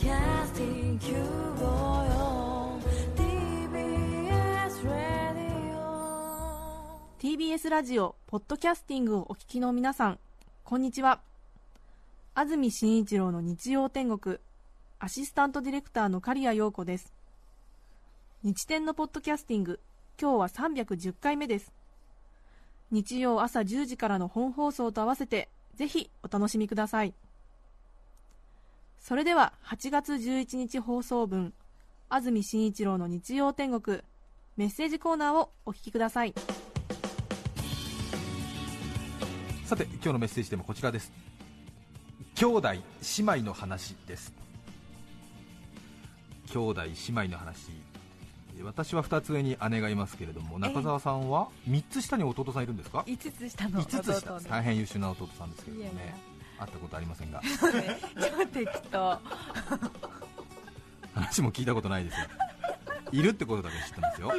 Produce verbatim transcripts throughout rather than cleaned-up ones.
キャスティングティービーエス ラジオ ティービーエス ラジオポッドキャスティングをお聞きの皆さん、こんにちは。安住紳一郎の日曜天国、アシスタントディレクターの刈谷陽子です。日天のポッドキャスティング、今日はさんびゃくじゅっかいめです。日曜朝じゅうじからの本放送と合わせてぜひお楽しみください。それでははちがつじゅういちにち放送分、安住紳一郎の日曜天国、メッセージコーナーをお聞きください。さて、今日のメッセージでもこちらです。兄弟姉妹の話です。兄弟姉妹の話、私はふたつ上に姉がいますけれども、中澤さんはみっつ下に弟さんいるんですか？いつつ下の弟です。大変優秀な弟さんですけれどもね。いやいや、会ったことありませんが超適当話も聞いたことないですよ。いるってことだけ知ってますよ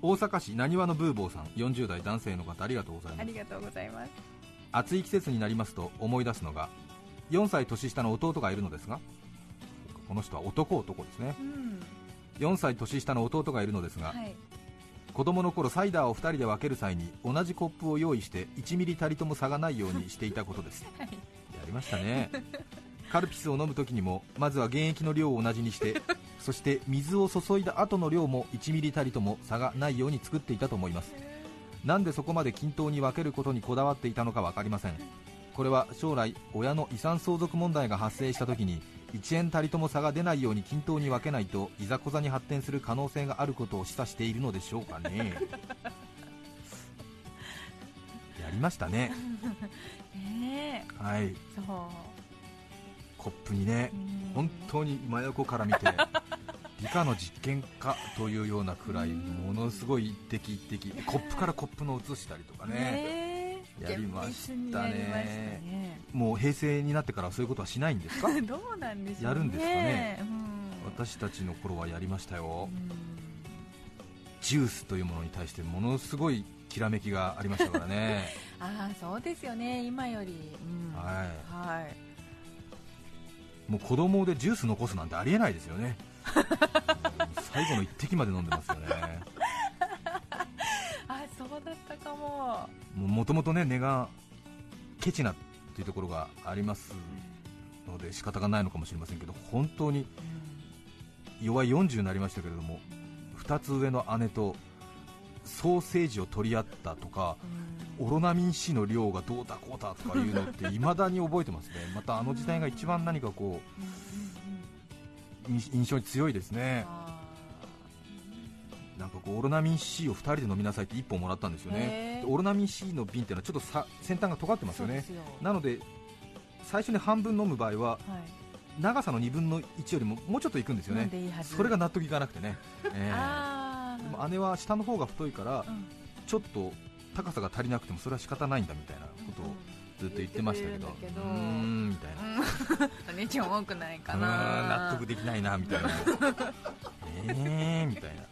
大阪市なにわのブーボーさん、よんじゅうだい男性の方、ありがとうございます。ありがとうございます。暑い季節になりますと思い出すのがよんさい年下の弟がいるのですが、この人は男男ですね、うん、よんさい年下の弟がいるのですが、はい、子供の頃サイダーをふたりで分ける際に同じコップを用意していちミリたりとも差がないようにしていたことです、はい、やりましたねカルピスを飲むときにもまずは原液の量を同じにしてそして水を注いだ後の量もいちミリたりとも差がないように作っていたと思います。なんでそこまで均等に分けることにこだわっていたのか分かりません。これは将来親の遺産相続問題が発生したときにいちえんたりとも差が出ないように均等に分けないといざこざに発展する可能性があることを示唆しているのでしょうかねやりましたね、えー、はい、そう、コップにね、本当に真横から見て理科の実験かというようなくらいものすごい一滴一滴コップからコップの移したりとかね、えーやりましたね。もう平成になってからそういうことはしないんですかどうなんでしょうね。やるんですかね、うん、私たちの頃はやりましたよ、うん、ジュースというものに対してものすごいきらめきがありましたからねああ、そうですよね、今より、うん、はい、はい、もう子供でジュース残すなんてありえないですよね最後の一滴まで飲んでますよねだったかも。もともとね、根がケチなというところがありますので仕方がないのかもしれませんけど、本当に弱いよんじゅうになりましたけれども、ふたつ上の姉とソーセージを取り合ったとか、オロナミン C の量がどうだこうだとかいうのって未だに覚えてますねまたあの時代が一番何かこう印象に強いですね。なんかこうオロナミン C をふたりで飲みなさいっていっぽんもらったんですよね。オロナミン C の瓶ってのはちょっとさ先端が尖ってますよね。なので最初に半分飲む場合は、はい、長さのにぶんのいちよりももうちょっといくんですよね。いいそれが納得いかなくてね、えー、あでも姉は下の方が太いから、うん、ちょっと高さが足りなくてもそれは仕方ないんだみたいなことをずっと言ってましたけど、うん、言ってくれるんだけど、うーんみたいなお姉ちゃん多くないかな、納得できないなみたいなえーみたいな。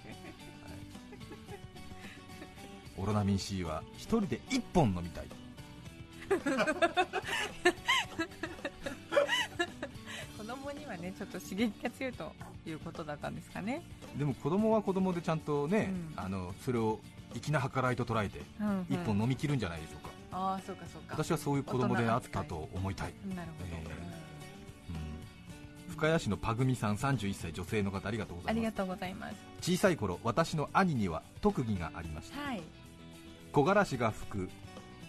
オロナミン C は一人で一本飲みたい子供にはねちょっと刺激が強いということだったんですかね。でも子供は子供でちゃんとね、うん、あのそれを粋な計らいと捉えて一本飲み切るんじゃないでしょうか、うんうん、あ、そうかそうか。私はそういう子供であったと思いたい。なるほど、えーうん、深谷市のパグミさん、さんじゅういっさい女性の方、ありがとうございます。ありがとうございます。小さい頃私の兄には特技がありました、はい、木枯らしが吹く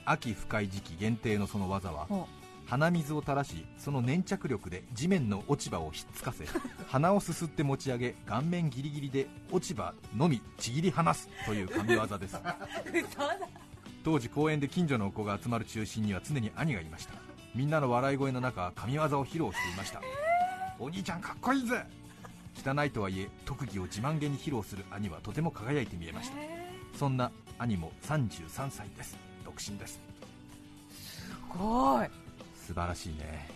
秋深い時期限定のその技は、鼻水を垂らしその粘着力で地面の落ち葉をひっつかせ鼻をすすって持ち上げ顔面ギリギリで落ち葉のみちぎり離すという神業です当時公園で近所の子が集まる中心には常に兄がいました。みんなの笑い声の中神業を披露していましたお兄ちゃんかっこいいぜ。汚いとはいえ特技を自慢げに披露する兄はとても輝いて見えました。そんな兄もさんじゅうさんさいです。独身です。すごい、素晴らしいね。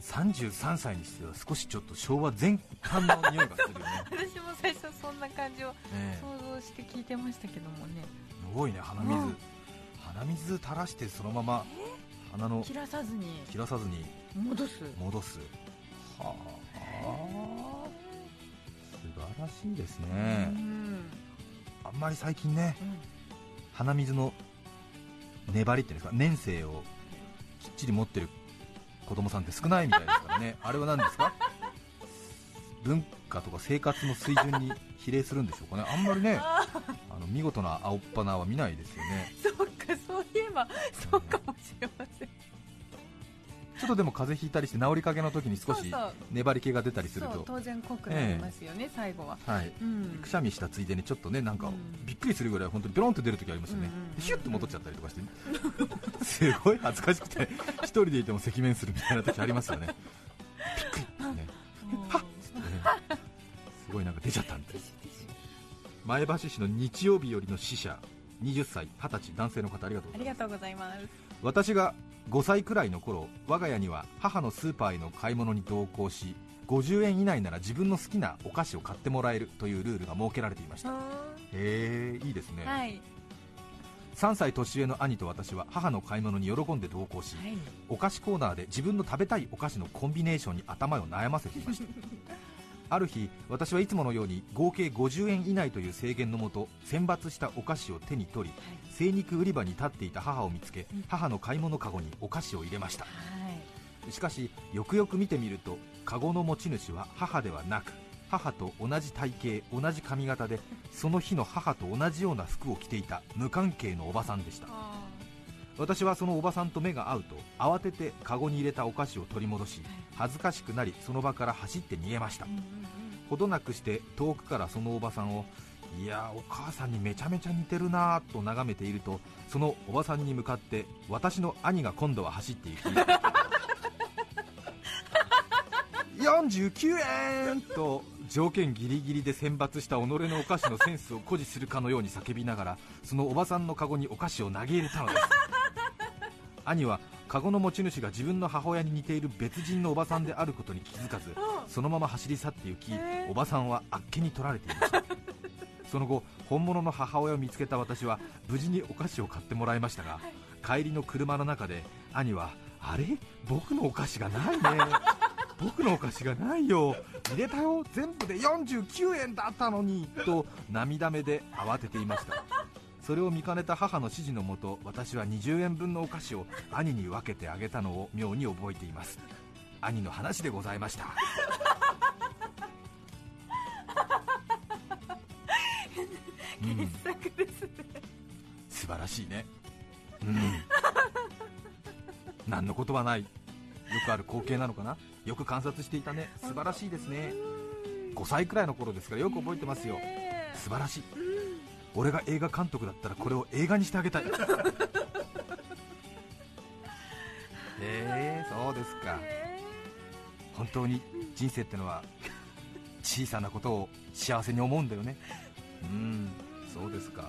さんじゅうさんさいにしては少しちょっと昭和全般の匂いがするよね私も最初そんな感じを想像して聞いてましたけどもね、すごいね。鼻水、うん、鼻水垂らしてそのまま鼻の切らさずに切らさずに戻す戻すはあ素晴らしいですね、うん、あんまり最近ね、うん、鼻水の粘りっていうんですか、粘性をきっちり持ってる子供さんって少ないみたいですからねあれは何ですか文化とか生活の水準に比例するんでしょうかね。あんまりねあの見事な青っ鼻は見ないですよね。そうか、そういえばそうかもしれません、うん、ちょっとでも風邪ひいたりして治りかけの時に少し粘り気が出たりすると、そうそう、当然濃くなりますよね、えー、最後は、はい、うん、くしゃみしたついでにちょっとねなんかびっくりするぐらい本当にビロンと出る時ありますよね、うん、ヒュッと戻っちゃったりとかして、ね、すごい恥ずかしくて一人でいても赤面するみたいな時ありますよねびっくりすごいなんか出ちゃったみたい。前橋市の日曜日よりの死者、にじゅっさいはたち男性の方、ありがとうございます。ありがとうございます。私がごさいくらいの頃、我が家には母のスーパーへの買い物に同行しごじゅうえん以内なら自分の好きなお菓子を買ってもらえるというルールが設けられていました。へー、いいですね、はい、さんさい年上の兄と私は母の買い物に喜んで同行し、はい、お菓子コーナーで自分の食べたいお菓子のコンビネーションに頭を悩ませていましたある日、私はいつものように合計ごじゅうえん以内という制限のもと選抜したお菓子を手に取り、はい、精肉売り場に立っていた母を見つけ、うん、母の買い物かごにお菓子を入れました、はい、しかしよくよく見てみるとかごの持ち主は母ではなく、母と同じ体型、同じ髪型でその日の母と同じような服を着ていた無関係のおばさんでした。私はそのおばさんと目が合うと慌ててカゴに入れたお菓子を取り戻し、恥ずかしくなりその場から走って逃げました。ほどなくして遠くからそのおばさんを、いやーお母さんにめちゃめちゃ似てるなーと眺めていると、そのおばさんに向かって私の兄が今度は走っていきよんじゅうきゅうえんと条件ギリギリで選抜した己のお菓子のセンスを誇示するかのように叫びながら、そのおばさんのカゴにお菓子を投げ入れたのです兄はカゴの持ち主が自分の母親に似ている別人のおばさんであることに気づかず、そのまま走り去って行き、おばさんはあっけに取られていましたその後、本物の母親を見つけた私は無事にお菓子を買ってもらいましたが、帰りの車の中で兄は、あれ僕のお菓子がないね僕のお菓子がないよ、入れたよ、全部でよんじゅうきゅうえんだったのにと涙目で慌てていました。それを見かねた母の指示のもと、私はにじゅうえんぶんのお菓子を兄に分けてあげたのを妙に覚えています。兄の話でございました傑作ですね、うん、素晴らしいね、うん、何のことはない、よくある光景なのかな。よく観察していたね、素晴らしいですね。ごさいくらいの頃ですからよく覚えてますよ、素晴らしい。俺が映画監督だったらこれを映画にしてあげたいえー、そうですか。本当に人生ってのは小さなことを幸せに思うんだよね。うん、そうですか、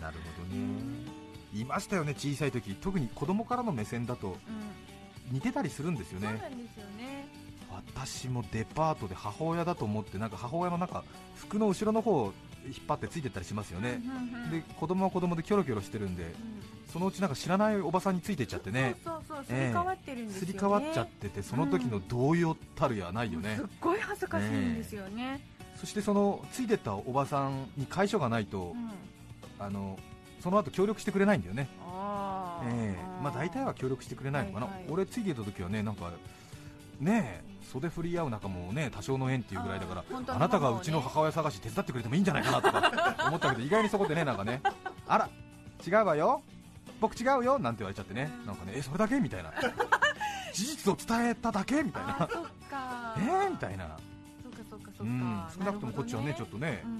なるほどね。言いましたよね、小さい時、特に子供からの目線だと、うん、似てたりするんですよね。そうなんですよね。私もデパートで母親だと思って、なんか母親のなんか服の後ろの方を引っ張ってついてったりしますよね、うんうんうん、で子供は子供でキョロキョロしてるんで、うん、そのうちなんか知らないおばさんについてっちゃってね、そうそうそう、すり替わってるんですよね、えー、すり替わっちゃってて、その時の動揺たるやないよね、うん、すっごい恥ずかしいんですよ ね, ね。そしてそのついてったおばさんに解消がないと、うん、あのその後協力してくれないんだよね。あ、えーまあ、大体は協力してくれないのかな、はいはい、俺ついていた時はね、なんかねえ袖振り合う仲もね多少の縁っていうぐらいだから、 あ, あなたがうちの母親探し手伝ってくれてもいいんじゃないかなとか思ったけど意外にそこでね、なんかね、あら違うわよ、僕違うよなんて言われちゃってね、なんかね、えそれだけみたいな事実を伝えただけみたいな、そっかえー、みたいな、そうかそうかそうか、うん、少なくともこっちはね、ねちょっとね、うん、う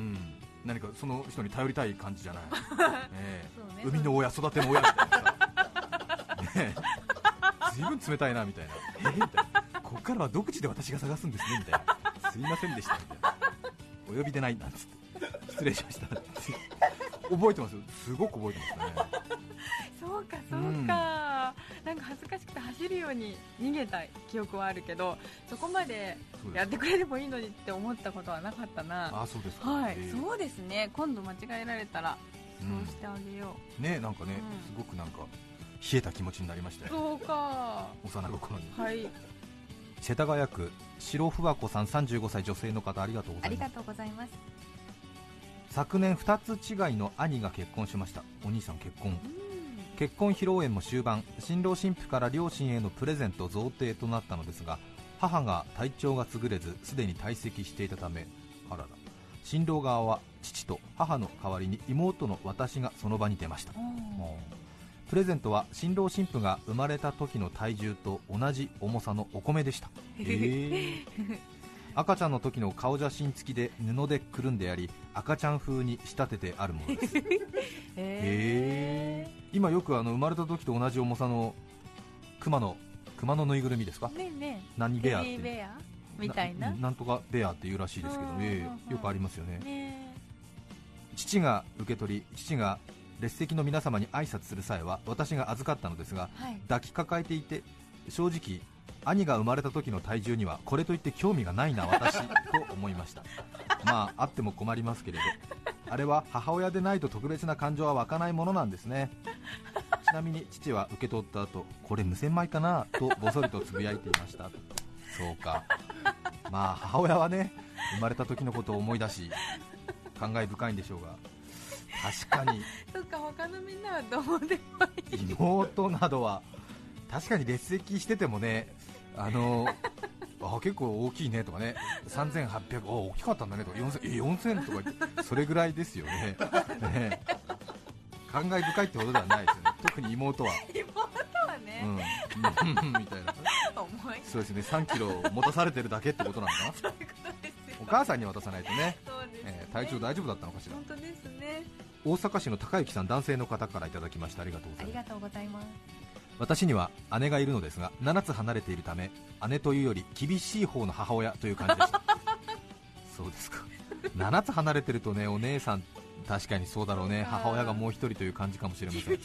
ん、何かその人に頼りたい感じじゃない、えーね、海の親育ての親みたいなさ、ねえ随分冷たいなみたいな、えー、みたいな、こっからは独自で私が探すんですねみたいな、すいませんでしたみたいな、お呼びでないなんつって失礼しました覚えてますよ、すごく覚えてますねそうかそうか、うん、なんか恥ずかしくて走るように逃げた記憶はあるけど、そこまでやってくれればいいのにって思ったことはなかったな。あ、そうですか、はい、えー、そうですね、今度間違えられたらそうしてあげよう、うん、ね、なんかね、うん、すごくなんか冷えた気持ちになりましたよ。そうか、幼心に、はい、世田谷区白ふわこさんさんじゅうごさい女性の方、ありがとうございます。ありがとうございます。昨年ふたつ違いの兄が結婚しました。お兄さん結婚、結婚披露宴も終盤、新郎新婦から両親へのプレゼント贈呈となったのですが、母が体調が優れずすでに退席していたため、あらら、新郎側は父と母の代わりに妹の私がその場に出ました。プレゼントは新郎新婦が生まれた時の体重と同じ重さのお米でした。へー赤ちゃんの時の顔写真付きで布でくるんであり、赤ちゃん風に仕立ててあるものですへえ、今よくあの生まれた時と同じ重さの熊の熊のぬいぐるみですか、ねえねえ、何ベアっていうベアみたいな、 な, なんとかベアっていうらしいですけど、えー、よくありますよ ね, ね父が受け取り、父が列席の皆様に挨拶する際は私が預かったのですが、はい、抱きかかえていて、正直兄が生まれた時の体重にはこれといって興味がないな私と思いましたまああっても困りますけれど、あれは母親でないと特別な感情は湧かないものなんですねちなみに父は受け取った後、これ無洗米かなとぼそりとつぶやいていましたそうか、まあ母親はね、生まれた時のことを思い出し感慨深いんでしょうが、確かにそっか、他のみんなはどうでもいい、妹などは確かに列席しててもね、あのあ結構大きいねとかね、さんぜんはっぴゃく、あ大きかったんだねとか、よんせんとか言って、それぐらいですよ ね, ね感慨深いってことではないですよね、特に妹は妹はね、うん、みたいな、重い、そうですね、さんキロ持たされてるだけってことなんだなお母さんに渡さないと ね, そうですね、えー、体調大丈夫だったのかしら。本当ですね。大阪市の高幸さん、男性の方からいただきました。ありがとうございます。私には姉がいるのですが、ななつ離れているため、姉というより厳しい方の母親という感じでしたそうですか、ななつ離れてるとね、お姉さん、確かにそうだろうね、母親がもう一人という感じかもしれません。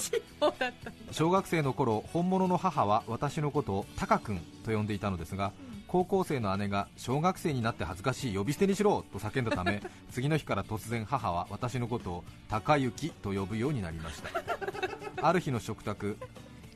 小学生の頃、本物の母は私のことをタカ君と呼んでいたのですが、高校生の姉が小学生になって恥ずかしい、呼び捨てにしろと叫んだため次の日から突然母は私のことを高雪と呼ぶようになりましたある日の食卓、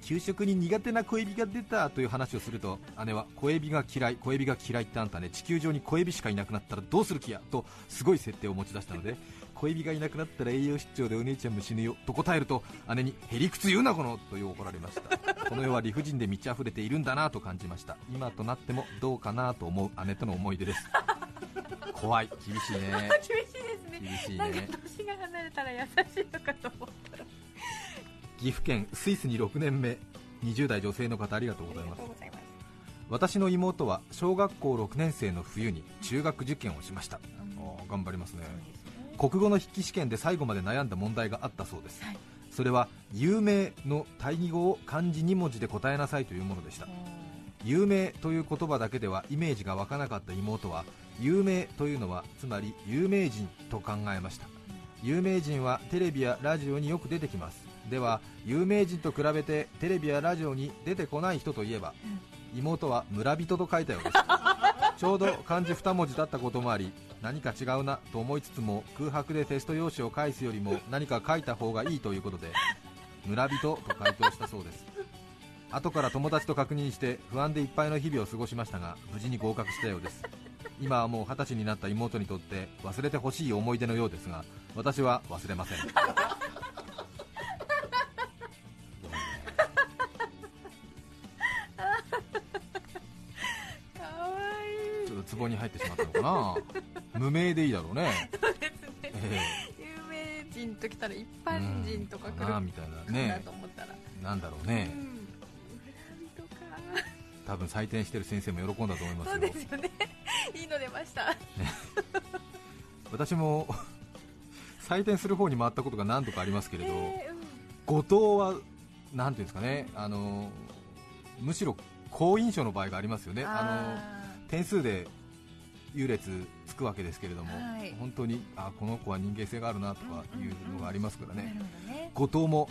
給食に苦手な小エビが出たという話をすると、姉は小エビが嫌い、小エビが嫌いってあんたね、地球上に小エビしかいなくなったらどうする気やとすごい設定を持ち出したので小エビがいなくなったら栄養失調でお姉ちゃんも死ぬよと答えると、姉にへりくつ言うなこのと怒られましたこの世は理不尽で満ち溢れているんだなと感じました。今となってもどうかなと思う姉との思い出です怖い、厳しいね厳しいですね、厳しいね、なんか年が離れたら優しいのかと思ったら。岐阜県スイスにろくねんめ、にじゅうだい女性の方、ありがとうございます。私の妹は小学校ろくねんせいの冬に中学受験をしました。あ頑張りますね。国語の筆記試験で最後まで悩んだ問題があったそうです、はい、それは有名の対義語を漢字にもじで答えなさいというものでした。有名という言葉だけではイメージが湧かなかった妹は、有名というのはつまり有名人と考えました。有名人はテレビやラジオによく出てきます。では有名人と比べてテレビやラジオに出てこない人といえば、妹は村人と書いたようですちょうど漢字に文字だったこともあり、何か違うなと思いつつも空白でテスト用紙を返すよりも何か書いた方がいいということで村人と回答したそうです。後から友達と確認して不安でいっぱいの日々を過ごしましたが、無事に合格したようです。今はもう二十歳になった妹にとって忘れてほしい思い出のようですが、私は忘れません壺に入ってしまったのかな無名でいいだろうね。そうですね、えー、有名人ときたら一般人とか来るかなと思ったら、なんだろうね、村人か、多分採点してる先生も喜んだと思いますよ。そうですよね、いいの出ました、ね、私も採点する方に回ったことが何度かありますけれど、えーうん、後藤はなんていうんですかね、あのむしろ好印象の場合がありますよね。ああの点数で優劣つくわけですけれども、はい、本当にあこの子は人間性があるなとかいうのがありますからね、うんうんうん、後藤も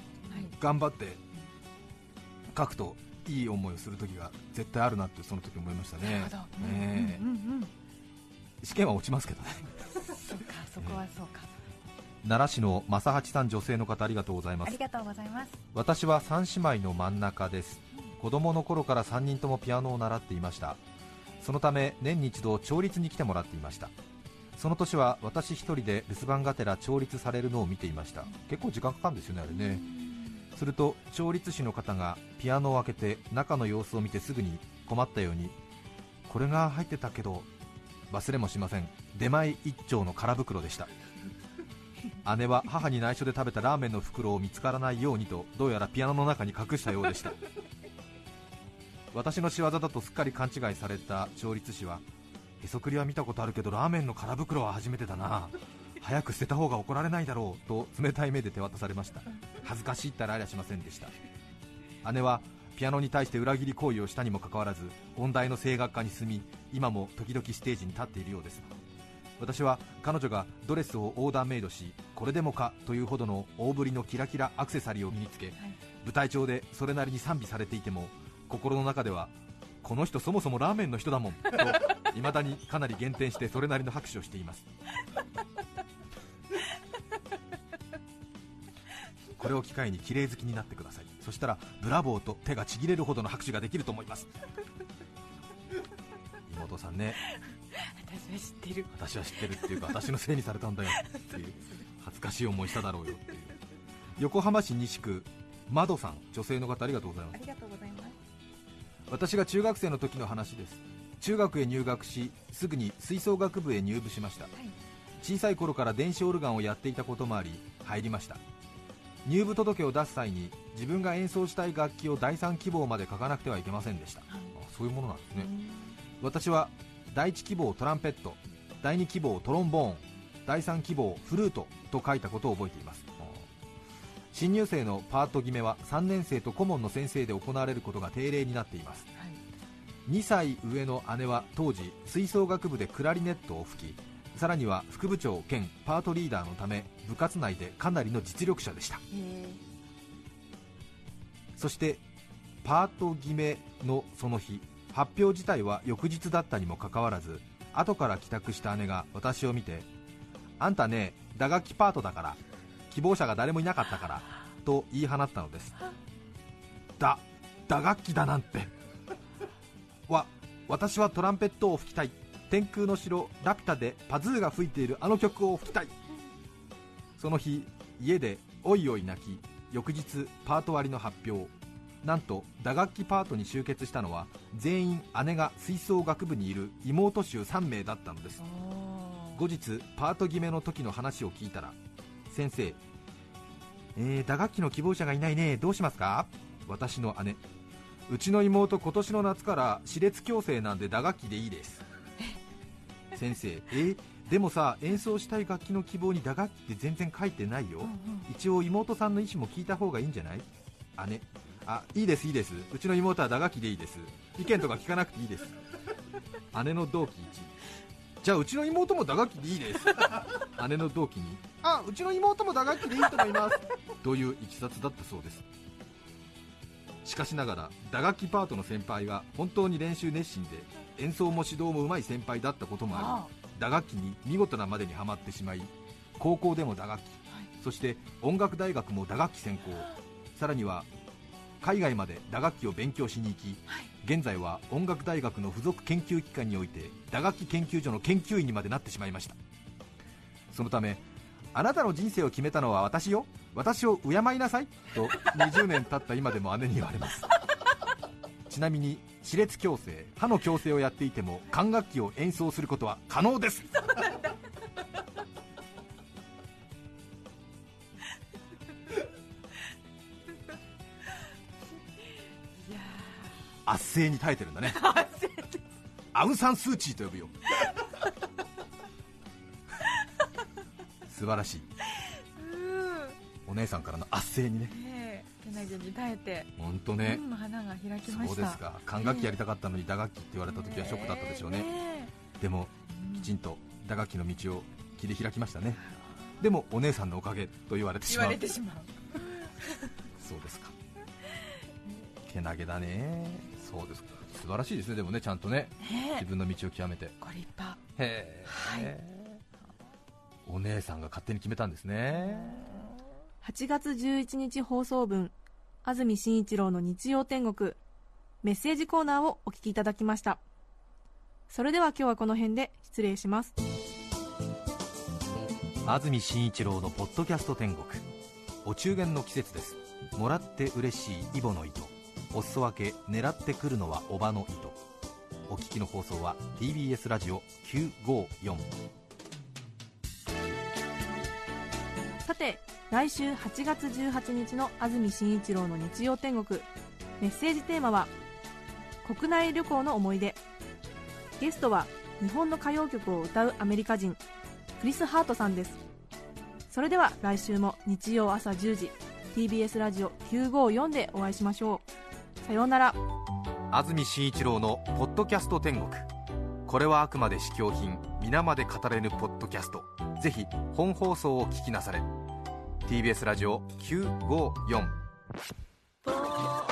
頑張って書くといい思いをする時が絶対あるなってその時思いましたね。試験は落ちますけどねそ, うかそこはそうか、えー、奈良市の正八さん、女性の方、ありがとうございます。ありがとうございます。私は三姉妹の真ん中です、うん、子供の頃からさんにんともピアノを習っていました。そのため年に一度調律に来てもらっていました。その年は私一人で留守番がてら調律されるのを見ていました。結構時間かかるんですよね、あれね。すると調律師の方がピアノを開けて中の様子を見て、すぐに困ったように、これが入ってたけど忘れもしません、出前一丁の空袋でした。姉は母に内緒で食べたラーメンの袋を見つからないようにと、どうやらピアノの中に隠したようでした。私の仕業だとすっかり勘違いされた調律師は、へそくりは見たことあるけどラーメンの空袋は初めてだな、早く捨てた方が怒られないだろうと冷たい目で手渡されました。恥ずかしいったらありゃしませんでした。姉はピアノに対して裏切り行為をしたにもかかわらず、音大の声楽科に進み、今も時々ステージに立っているようです。私は彼女がドレスをオーダーメイドし、これでもかというほどの大ぶりのキラキラアクセサリーを身につけ、舞台上でそれなりに賛美されていても、心の中ではこの人そもそもラーメンの人だもんと、いまだにかなり減点してそれなりの拍手をしています。これを機会に綺麗好きになってください。そしたらブラボーと手がちぎれるほどの拍手ができると思います。妹さんね、私は知ってる、私は知ってるっていうか、私のせいにされたんだよっていう、恥ずかしい思いしただろうよっていう。横浜市西区、まどさん、女性の方、ありがとうございます。ありがとうございます。私が中学生の時の話です。中学へ入学し、すぐに吹奏楽部へ入部しました、はい、小さい頃から電子オルガンをやっていたこともあり入りました。入部届を出す際に、自分が演奏したい楽器をだいさん希望まで書かなくてはいけませんでした、はい、あ、そういうものなんですね。私はだいいち希望トランペット、だいに希望トロンボーン、だいさん希望フルートと書いたことを覚えています。新入生のパート決めはさんねん生と顧問の先生で行われることが定例になっています、はい、にさい上の姉は当時吹奏楽部でクラリネットを吹き、さらには副部長兼パートリーダーのため、部活内でかなりの実力者でした。そしてパート決めのその日、発表自体は翌日だったにもかかわらず、後から帰宅した姉が私を見て、あんたね、打楽器パートだから希望者が誰もいなかったからと言い放ったのです。だ、打楽器だなんて、わ、私はトランペットを吹きたい、天空の城ラピュタでパズーが吹いているあの曲を吹きたい。その日家でおいおい泣き、翌日パート割りの発表、なんと打楽器パートに集結したのは全員姉が吹奏楽部にいる妹衆さん名だったのです。後日パート決めの時の話を聞いたら、先生、えー、打楽器の希望者がいないね、どうしますか。私の姉、うちの妹今年の夏から歯列矯正なんで打楽器でいいです。先生、えー、でもさ、演奏したい楽器の希望に打楽器って全然書いてないよ、うんうん、一応妹さんの意思も聞いた方がいいんじゃない。姉、あ、いいですいいです、うちの妹は打楽器でいいです、意見とか聞かなくていいです。姉の同期いち、じゃあうちの妹も打楽器でいいです。姉の同期に、あ、うちの妹も打楽器でいいと思いますといういきさつだったそうです。しかしながら打楽器パートの先輩が本当に練習熱心で、演奏も指導もうまい先輩だったこともあり、打楽器に見事なまでにはまってしまい、高校でも打楽器、そして音楽大学も打楽器専攻、さらには海外まで打楽器を勉強しに行き、現在は音楽大学の付属研究機関において打楽器研究所の研究員にまでなってしまいました。そのため、あなたの人生を決めたのは私よ、私を敬いなさいとにじゅうねん経った今でも姉に言われます。ちなみに歯列矯正、歯の矯正をやっていても管楽器を演奏することは可能です。圧政に耐えてるんだね。アウンサンスーチーと呼ぶよ。素晴らしい。お姉さんからの圧政にね、けなげに耐えて、本当ね、うん、花が開きました。そうですか、管楽器やりたかったのに打楽器って言われた時はショックだったでしょうね、えー、でも、うん、きちんと打楽器の道を切り開きましたね。でもお姉さんのおかげと言われてしまう、言われてしまうそうですか、けなげだね。そうですか、素晴らしいですね。でもね、ちゃんとね、自分の道を極めてご立派。へえ、はい、お姉さんが勝手に決めたんですね。はちがつじゅういちにち放送分、安住紳一郎の日曜天国、メッセージコーナーをお聞きいただきました。それでは今日はこの辺で失礼します。安住紳一郎のポッドキャスト天国、お中元の季節です。もらって嬉しいイボの糸、お裾分け狙ってくるのはおばの糸。お聞きの放送は ティービーエス ラジオきゅうごよん。さて、来週はちがつじゅうはちにちの安住紳一郎の日曜天国、メッセージテーマは国内旅行の思い出。ゲストは日本の歌謡曲を歌うアメリカ人、クリス・ハートさんです。それでは来週も日曜朝じゅうじ、 ティービーエス ラジオきゅうごよんでお会いしましょう。さようなら。安住紳一郎のポッドキャスト天国、これはあくまで試供品、皆まで語れぬポッドキャスト。ぜひ本放送を聞きなされ。 ティービーエス ラジオきゅうごよん。